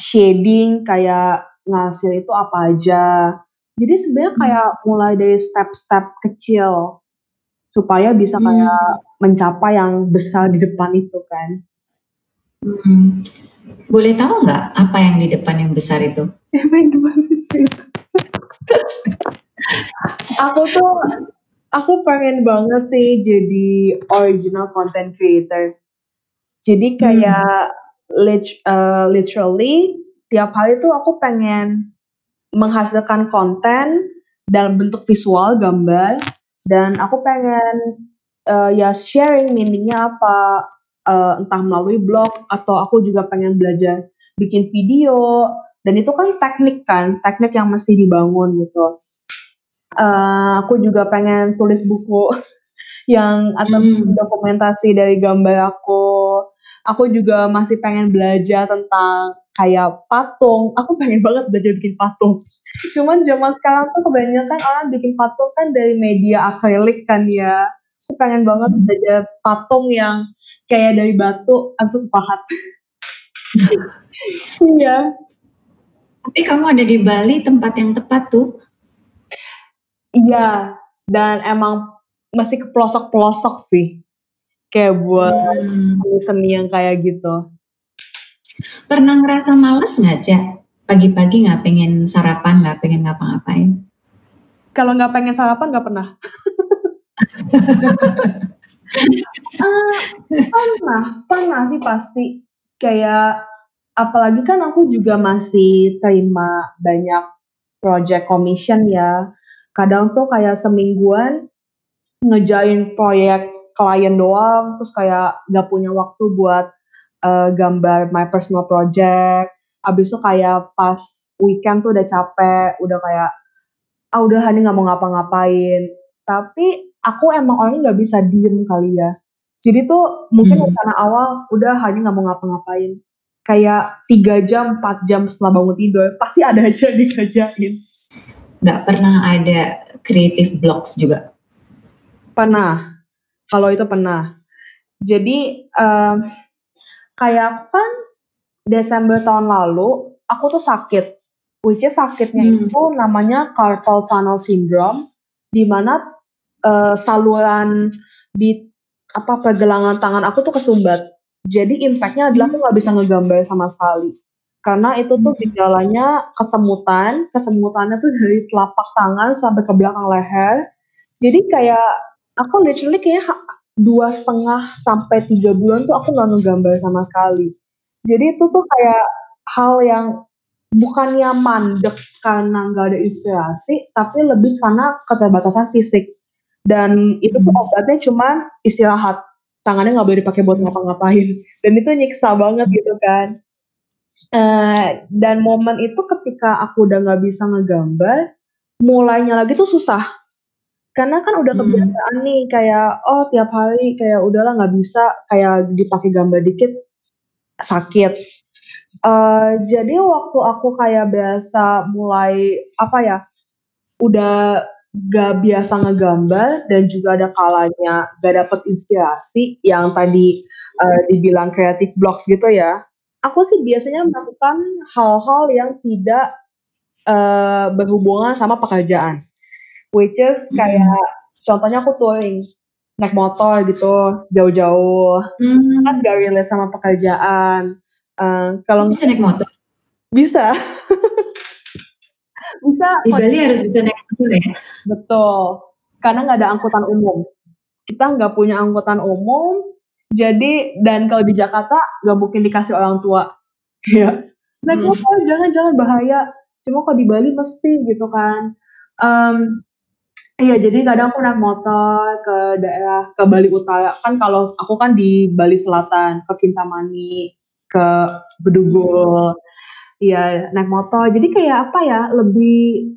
shading, kayak ngasih itu apa aja. Jadi sebenarnya kayak mulai dari step-step kecil supaya bisa kayak hmm. mencapai yang besar di depan itu kan. Hmm. Boleh tahu nggak apa yang di depan yang besar itu? Apa yang di depan itu? Aku tuh, aku pengen banget sih jadi original content creator. Jadi kayak hmm. lit- uh, literally tiap hari tuh aku pengen menghasilkan konten dalam bentuk visual, gambar, dan aku pengen uh, ya sharing meaningnya apa, uh, entah melalui blog atau aku juga pengen belajar bikin video, dan itu kan teknik kan, teknik yang mesti dibangun gitu. Uh, aku juga pengen tulis buku yang atau hmm. dokumentasi dari gambar aku. Aku juga masih pengen belajar tentang kayak patung, aku pengen banget belajar bikin patung. Cuman zaman sekarang tuh kebanyakan orang bikin patung kan dari media akrilik kan ya. Aku pengen banget belajar patung yang kayak dari batu, langsung pahat. Iya. Tapi kamu ada di Bali, tempat yang tepat tuh. Iya, dan emang masih ke pelosok-pelosok sih. Kayak buat hmm. seni yang kayak gitu. Pernah ngerasa malas gak, Cak? Pagi-pagi gak pengen sarapan, gak pengen ngapa-ngapain? Kalau gak pengen sarapan gak pernah. uh, pernah, pernah sih pasti. Kayak, apalagi kan aku juga masih terima banyak project commission ya. Kadang tuh kayak semingguan ngejain proyek klien doang, terus kayak gak punya waktu buat Uh, gambar my personal project. Abis itu kayak pas weekend tuh udah capek, udah kayak ah udah hari gak mau ngapa-ngapain. Tapi aku emang orangnya gak bisa diem kali ya. Jadi tuh mungkin hmm. karena awal udah hari gak mau ngapa-ngapain, kayak tiga jam empat jam setelah bangun tidur pasti ada aja dikerjain. Gak pernah ada creative blocks juga? Pernah. Kalau itu pernah. Jadi um, kayak kan Desember tahun lalu aku tuh sakit, which is sakitnya hmm. itu namanya carpal tunnel syndrome, di mana uh, saluran di apa pergelangan tangan aku tuh kesumbat. Jadi impactnya adalah aku nggak bisa ngegambar sama sekali, karena itu tuh gejalanya kesemutan, kesemutannya tuh dari telapak tangan sampai ke belakang leher. Jadi kayak aku literally kayak dua setengah sampai tiga bulan tuh aku gak ngegambar sama sekali. Jadi itu tuh kayak hal yang bukannya mandek karena gak ada inspirasi, tapi lebih karena keterbatasan fisik. Dan itu tuh obatnya cuma istirahat, tangannya gak boleh dipakai buat ngapa-ngapain. Dan itu nyiksa banget gitu kan. Uh, dan momen itu ketika aku udah gak bisa ngegambar, mulainya lagi tuh susah. Karena kan udah kebiasaan hmm. nih, kayak oh tiap hari kayak udahlah nggak bisa, kayak dipakai gambar dikit sakit. Uh, jadi waktu aku kayak biasa mulai apa ya, udah gak biasa ngegambar dan juga ada kalanya gak dapet inspirasi yang tadi uh, dibilang creative blocks gitu ya. Aku sih biasanya melakukan hal-hal yang tidak uh, berhubungan sama pekerjaan. Which is kayak hmm. contohnya aku touring, naik motor gitu jauh-jauh, hmm. kan gak relate sama pekerjaan. Uh, kalau bisa naik motor? Bisa. bisa di Bali harus bisa naik motor ya. Betul, karena nggak ada angkutan umum, kita nggak punya angkutan umum. Jadi, dan kalau di Jakarta nggak mungkin dikasih orang tua ya. Nah, hmm. kalau jangan-jangan bahaya. Cuma kalau di Bali mesti gitu kan. Um, Iya, jadi kadang aku naik motor ke daerah, ke Bali Utara. Kan kalau aku kan di Bali Selatan, ke Kintamani, ke Bedugul. Iya, naik motor. Jadi kayak apa ya, lebih,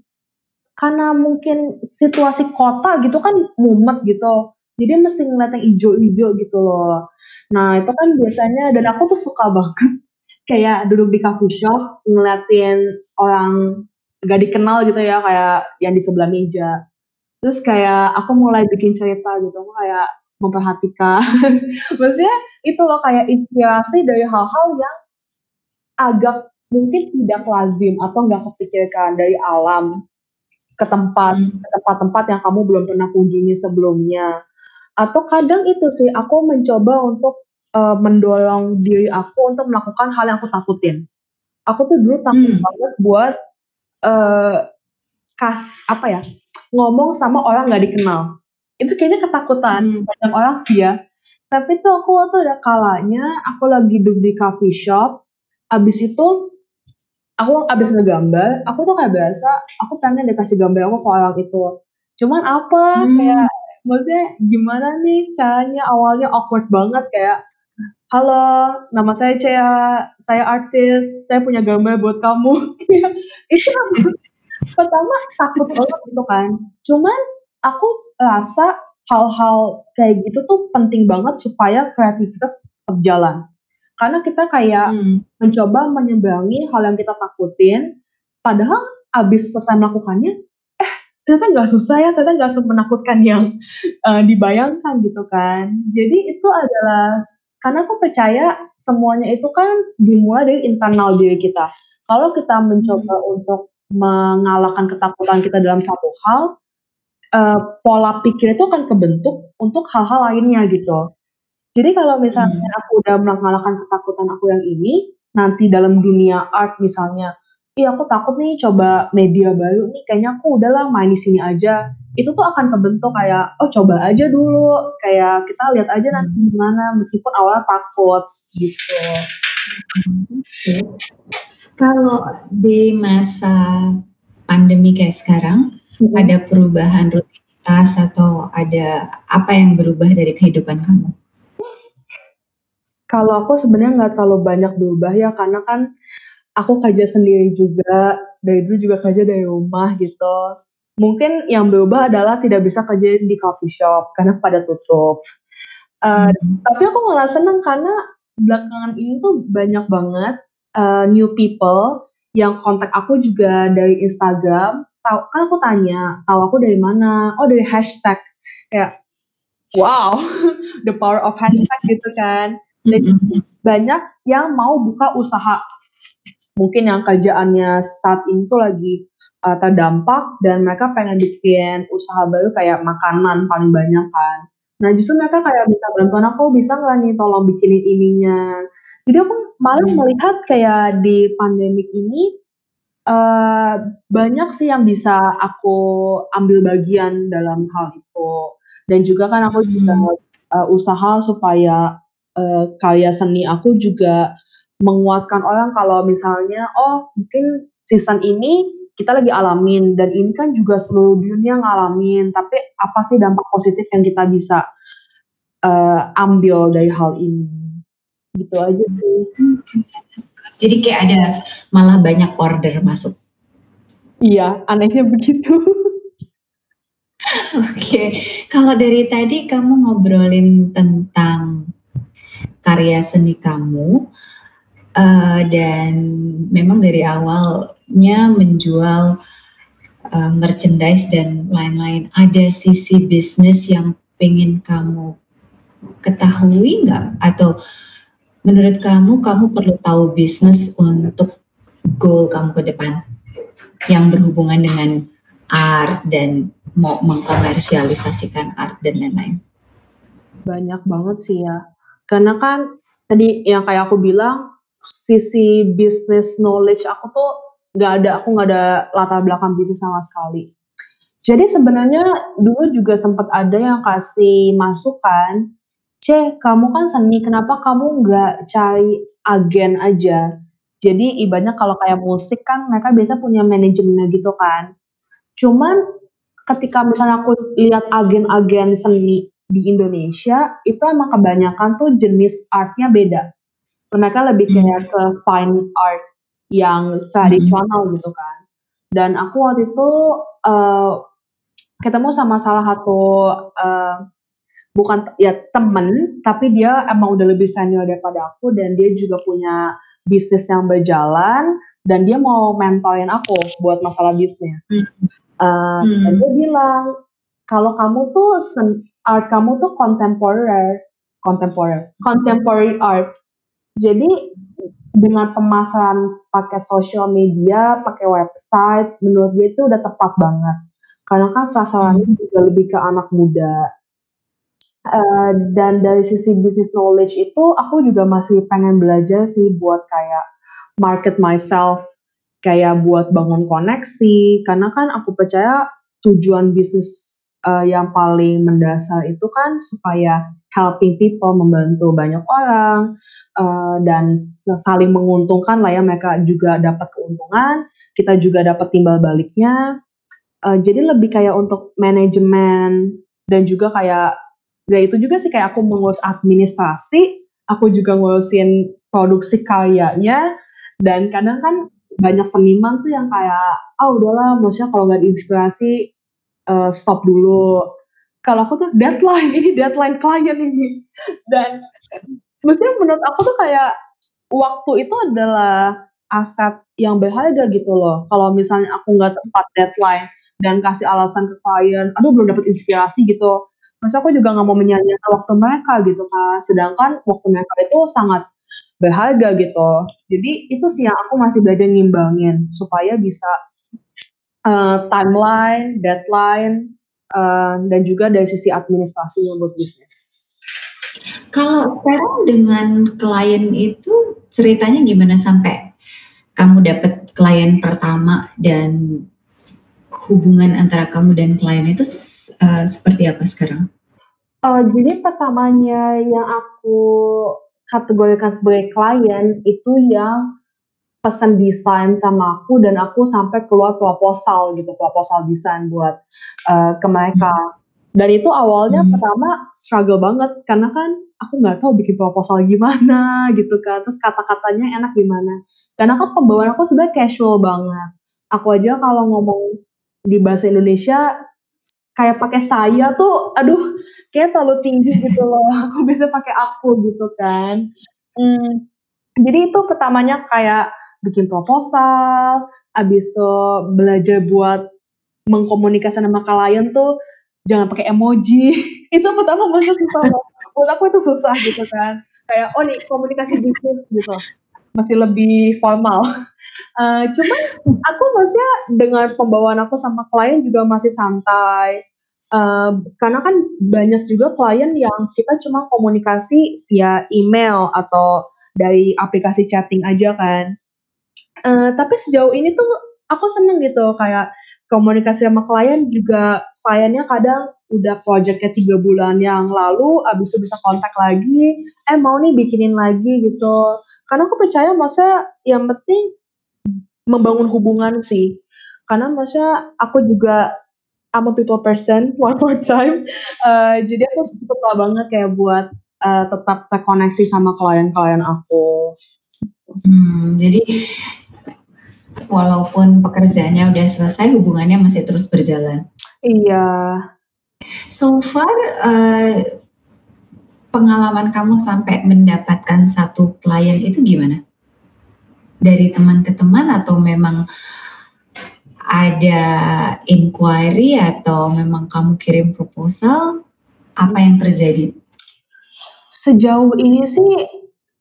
karena mungkin situasi kota gitu kan mumet gitu. Jadi mesti ngeliat yang ijo-ijo gitu loh. Nah, itu kan biasanya, dan aku tuh suka banget. Kayak duduk di coffee shop, ngeliatin orang gak dikenal gitu ya, kayak yang di sebelah meja. Terus kayak aku mulai bikin cerita gitu, aku kayak memperhatikan. Maksudnya itu loh kayak inspirasi dari hal-hal yang agak mungkin tidak lazim atau nggak kepikirkan, dari alam ke tempat, ke tempat-tempat yang kamu belum pernah kunjungi sebelumnya. Atau kadang itu sih aku mencoba untuk uh, mendorong diri aku untuk melakukan hal yang aku takutin. Aku tuh dulu takut hmm. banget buat uh, kas apa ya? ngomong sama orang nggak dikenal, itu kayaknya ketakutan banyak orang sih ya. Tapi tuh aku waktu ada kalanya aku lagi duduk di coffee shop, abis itu aku abis ngegambar, aku tuh kayak biasa, aku pengen dikasih gambar aku ke orang itu. Cuman apa hmm. kayak maksudnya gimana nih caranya, awalnya awkward banget kayak, halo, nama saya Chea, saya artis, saya punya gambar buat kamu. Itu pertama takut banget gitu kan. Cuman aku rasa hal-hal kayak gitu tuh penting banget supaya kreativitas tetap jalan. Karena kita kayak hmm. mencoba menyeberangi hal yang kita takutin, padahal abis selesai melakukannya, eh ternyata gak susah ya, ternyata gak semenakutkan yang uh, dibayangkan gitu kan. Jadi itu adalah, karena aku percaya semuanya itu kan dimulai dari internal diri kita. Kalau kita mencoba hmm. untuk mengalahkan ketakutan kita dalam satu hal, uh, pola pikir itu akan kebentuk untuk hal-hal lainnya gitu. Jadi kalau misalnya hmm. aku udah mengalahkan ketakutan aku yang ini, nanti dalam dunia art misalnya, iya aku takut nih coba media baru nih, kayaknya aku udahlah main di sini aja. Itu tuh akan kebentuk kayak, oh coba aja dulu, kayak kita lihat aja nanti gimana, meskipun awalnya takut gitu. Okay. Kalau di masa pandemi kayak sekarang, hmm. ada perubahan rutinitas atau ada apa yang berubah dari kehidupan kamu? Kalau aku sebenarnya nggak terlalu banyak berubah ya, karena kan aku kerja sendiri juga, dari dulu juga kerja dari rumah gitu. Mungkin yang berubah adalah tidak bisa kerja di coffee shop karena pada tutup. Uh, hmm. Tapi aku malah senang karena belakangan ini tuh banyak banget uh, new people yang kontak aku juga dari Instagram. Tahu kan aku tanya, tahu aku dari mana? Oh dari hashtag. Kayak wow, the power of hashtag gitu kan. Dan banyak yang mau buka usaha. Mungkin yang kerjaannya saat ini tuh lagi uh, terdampak dan mereka pengen bikin usaha baru kayak makanan paling banyak kan. Nah justru mereka kayak minta bantuan aku, bisa nggak nih tolong bikinin ininya. Jadi aku malah melihat kayak di pandemik ini uh, banyak sih yang bisa aku ambil bagian dalam hal itu. Dan juga kan aku juga uh, usaha supaya uh, karya seni aku juga menguatkan orang kalau misalnya oh mungkin season ini kita lagi alamin, dan ini kan juga seluruh dunia ngalamin, tapi apa sih dampak positif yang kita bisa uh, ambil dari hal ini, gitu aja sih. Jadi kayak ada malah banyak order masuk. Iya, anehnya begitu. Oke, okay. Kalau dari tadi kamu ngobrolin tentang karya seni kamu, Uh, dan memang dari awalnya menjual uh, merchandise dan lain-lain. Ada sisi bisnis yang pengen kamu ketahui nggak? Atau menurut kamu, kamu perlu tahu bisnis untuk goal kamu ke depan yang berhubungan dengan art dan mau mengkomersialisasikan art dan lain-lain? Banyak banget sih ya. Karena kan tadi yang kayak aku bilang, sisi business knowledge aku tuh nggak ada, aku nggak ada latar belakang bisnis sama sekali. Jadi sebenarnya dulu juga sempat ada yang kasih masukan, "Ce, kamu kan seni, kenapa kamu nggak cari agen aja?" Jadi ibaratnya kalau kayak musik kan mereka biasa punya manajemennya gitu kan. Cuman ketika misalnya aku lihat agen-agen seni di Indonesia, itu emang kebanyakan tuh jenis artnya beda. Mereka lebih kayak ke fine art yang tradisional mm-hmm. gitu kan. Dan aku waktu itu uh, ketemu sama salah satu uh, bukan ya temen, tapi dia emang udah lebih senior daripada aku dan dia juga punya bisnis yang berjalan dan dia mau mentorin aku buat masalah bisnis. Hmm. Uh, hmm. Dan dia bilang kalau kamu tuh art kamu tuh contemporary, contemporary, contemporary art. Jadi dengan pemasaran pakai social media, pakai website, menurut dia itu udah tepat banget. Karena kan sasarannya hmm. juga lebih ke anak muda. Uh, dan dari sisi business knowledge itu aku juga masih pengen belajar sih buat kayak market myself, kayak buat bangun koneksi, karena kan aku percaya tujuan bisnis uh, yang paling mendasar itu kan supaya helping people, membantu banyak orang uh, dan saling menguntungkan lah ya, mereka juga dapat keuntungan, kita juga dapat timbal baliknya, uh, jadi lebih kayak untuk manajemen dan juga kayak ya itu juga sih kayak aku mengurus administrasi, aku juga ngurusin produksi karyanya. Dan kadang kan banyak seniman tuh yang kayak, ah udahlah maksudnya kalau gak diinspirasi uh, stop dulu. Kalau aku tuh deadline, ini deadline klien ini. Dan maksudnya menurut aku tuh kayak waktu itu adalah aset yang berharga gitu loh. Kalau misalnya aku gak tepat deadline dan kasih alasan ke klien, aduh belum dapat inspirasi gitu, maksudnya aku juga gak mau menyanyikan waktu mereka gitu kan. Sedangkan waktu mereka itu sangat berharga gitu. Jadi itu sih yang aku masih belajar ngimbangin. Supaya bisa uh, timeline, deadline, uh, dan juga dari sisi administrasinya buat bisnis. Kalau sekarang dengan klien itu ceritanya gimana sampai kamu dapat klien pertama dan hubungan antara kamu dan klien itu uh, seperti apa sekarang? Uh, jadi pertamanya yang aku kategorikan sebagai klien itu yang pesan desain sama aku dan aku sampai keluar proposal gitu, proposal desain buat uh, ke mereka. Dan itu awalnya hmm. pertama struggle banget karena kan aku nggak tahu bikin proposal gimana gitu kan, terus kata-katanya enak gimana. Karena kan pembawaan aku sebenarnya casual banget. Aku aja kalau ngomong di bahasa Indonesia kayak pakai saya tuh aduh kayak terlalu tinggi gitu loh, aku bisa pakai aku gitu kan. hmm. Jadi itu pertamanya kayak bikin proposal, abis itu belajar buat mengkomunikasi sama klien tuh jangan pakai emoji. Itu pertama masih susah loh, menurut aku itu susah gitu kan, kayak oh nih komunikasi bisnis gitu masih lebih formal. Uh, cuman aku maksudnya dengan pembawaan aku sama klien juga masih santai, uh, karena kan banyak juga klien yang kita cuma komunikasi via email atau dari aplikasi chatting aja kan. Uh, tapi sejauh ini tuh aku seneng gitu kayak komunikasi sama klien juga, kliennya kadang udah projectnya tiga bulan yang lalu, abis itu bisa kontak lagi, eh mau nih bikinin lagi gitu. Karena aku percaya maksudnya yang penting membangun hubungan sih, karena maksudnya aku juga I'm a people person one more time, uh, jadi aku suka banget kayak buat uh, tetap terkoneksi sama klien-klien aku. Hmm, jadi walaupun pekerjaannya udah selesai, hubungannya masih terus berjalan. Iya. So far uh, pengalaman kamu sampai mendapatkan satu klien itu gimana? Dari teman ke teman atau memang ada inquiry atau memang kamu kirim proposal, apa yang terjadi? Sejauh ini sih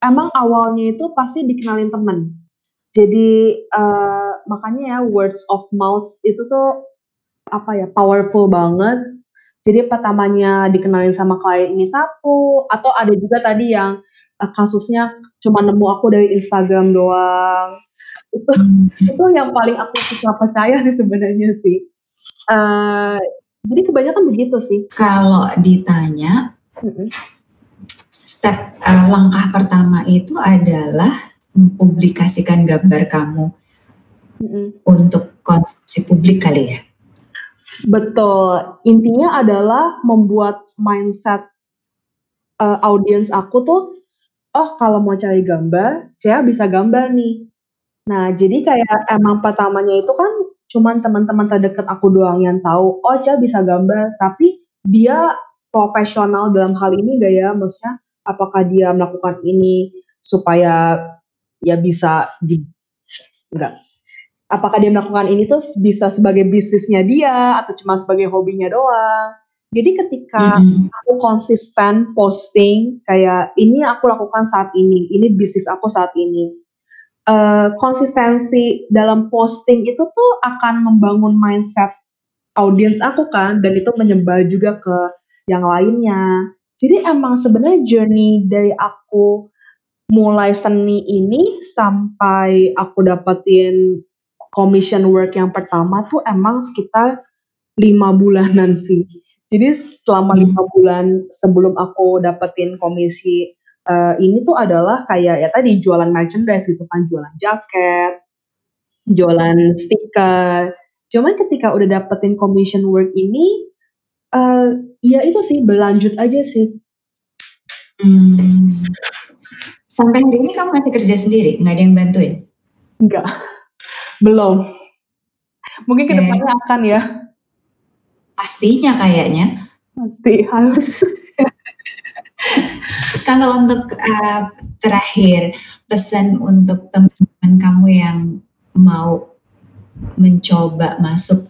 emang awalnya itu pasti dikenalin teman. Jadi uh, makanya ya words of mouth itu tuh apa ya powerful banget. Jadi pertamanya dikenalin sama klien ini satu, atau ada juga tadi yang kasusnya cuma nemu aku dari Instagram doang. itu itu yang paling aku bisa percaya sih sebenarnya sih. Uh, jadi kebanyakan begitu sih. Kalau ditanya, mm-hmm. step uh, langkah pertama itu adalah mempublikasikan gambar kamu mm-hmm. untuk konsumsi publik kali ya. Betul, intinya adalah membuat mindset uh, audiens aku tuh, oh kalau mau cari gambar, saya bisa gambar nih. Nah jadi kayak emang pertamanya itu kan cuman teman-teman terdekat aku doang yang tahu, oh saya bisa gambar, tapi dia profesional dalam hal ini gak ya, maksudnya apakah dia melakukan ini supaya ya bisa di, enggak. Apakah dia melakukan ini tuh bisa sebagai bisnisnya dia atau cuma sebagai hobinya doang. Jadi ketika mm-hmm. aku konsisten posting kayak ini aku lakukan saat ini, ini bisnis aku saat ini. Uh, konsistensi dalam posting itu tuh akan membangun mindset audiens aku kan, dan itu menyebar juga ke yang lainnya. Jadi emang sebenarnya journey dari aku mulai seni ini sampai aku dapetin commission work yang pertama tuh emang sekitar lima bulanan sih. Jadi selama lima bulan sebelum aku dapetin komisi uh, ini tuh adalah kayak ya tadi jualan merchandise gitu kan, jualan jaket, jualan stiker. Cuman ketika udah dapetin commission work ini, uh, ya itu sih berlanjut aja sih. Hmm. Sampai hari ini kamu masih kerja sendiri? Nggak ada yang bantuin? Nggak. Belum. Mungkin ke depannya eh, akan ya. Pastinya kayaknya. Pasti harus. Kalau untuk uh, terakhir, pesan untuk teman-teman kamu yang mau mencoba masuk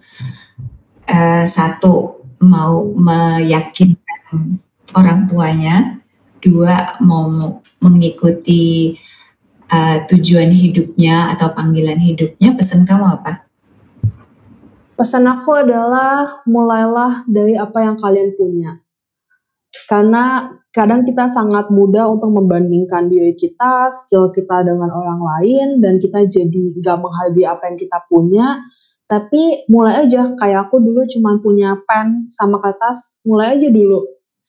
uh, satu, mau meyakinkan orang tuanya, dua, mau mengikuti Uh, tujuan hidupnya atau panggilan hidupnya, pesan kamu apa? Pesan aku adalah mulailah dari apa yang kalian punya. Karena kadang kita sangat mudah untuk membandingkan diri kita, skill kita dengan orang lain, dan kita jadi gak menghargai apa yang kita punya. Tapi mulai aja, kayak aku dulu cuma punya pen sama kertas, mulai aja dulu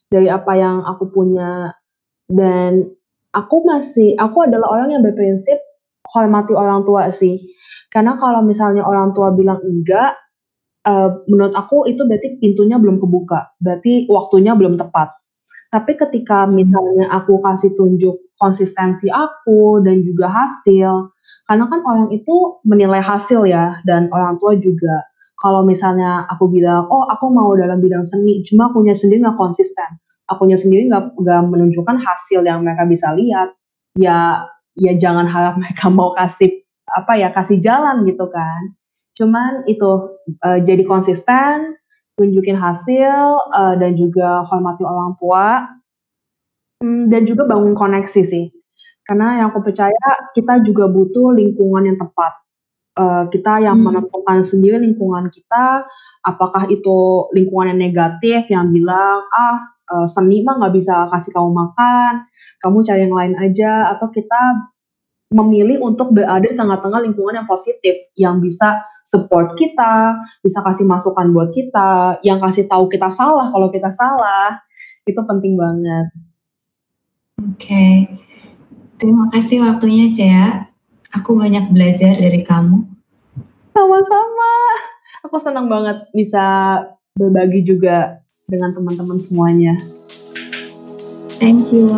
dari apa yang aku punya. Dan Aku masih, aku adalah orang yang berprinsip hormati orang tua sih. Karena kalau misalnya orang tua bilang enggak, uh, menurut aku itu berarti pintunya belum kebuka. Berarti waktunya belum tepat. Tapi ketika misalnya aku kasih tunjuk konsistensi aku dan juga hasil. Karena kan orang itu menilai hasil ya, dan orang tua juga. Kalau misalnya aku bilang, oh aku mau dalam bidang seni, cuma akunya sendiri gak konsisten. Akunya sendiri nggak nggak menunjukkan hasil yang mereka bisa lihat, ya ya jangan harap mereka mau kasih apa ya kasih jalan gitu kan. Cuman itu e, jadi konsisten, tunjukin hasil e, dan juga hormati orang tua dan juga bangun koneksi sih. Karena yang aku percaya kita juga butuh lingkungan yang tepat. Uh, kita yang hmm. menentukan sendiri lingkungan kita, apakah itu lingkungan yang negatif yang bilang ah uh, seni mah gak bisa kasih kamu makan, kamu cari yang lain aja, atau kita memilih untuk berada di tengah-tengah lingkungan yang positif, yang bisa support kita, bisa kasih masukan buat kita, yang kasih tahu kita salah kalau kita salah. Itu penting banget. Oke okay. Terima kasih waktunya Chea. Aku banyak belajar dari kamu. Sama-sama. Aku senang banget bisa berbagi juga dengan teman-teman semuanya. Thank you.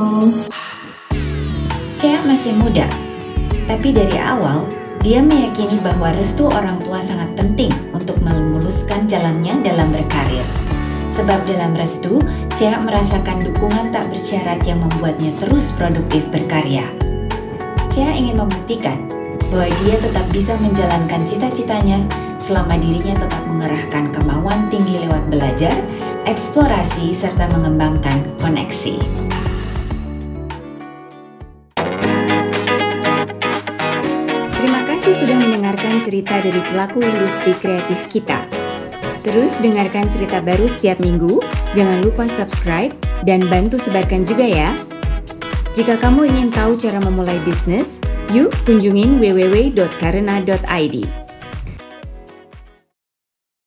Chea masih muda, tapi dari awal dia meyakini bahwa restu orang tua sangat penting untuk memuluskan jalannya dalam berkarir. Sebab dalam restu, Chea merasakan dukungan tak bersyarat yang membuatnya terus produktif berkarya. Chea ingin membuktikan bahwa dia tetap bisa menjalankan cita-citanya selama dirinya tetap mengerahkan kemauan tinggi lewat belajar, eksplorasi, serta mengembangkan koneksi. Terima kasih sudah mendengarkan cerita dari pelaku industri kreatif kita. Terus dengarkan cerita baru setiap minggu, jangan lupa subscribe dan bantu sebarkan juga ya. Jika kamu ingin tahu cara memulai bisnis, Yuk kunjungin w w w dot karena dot i d.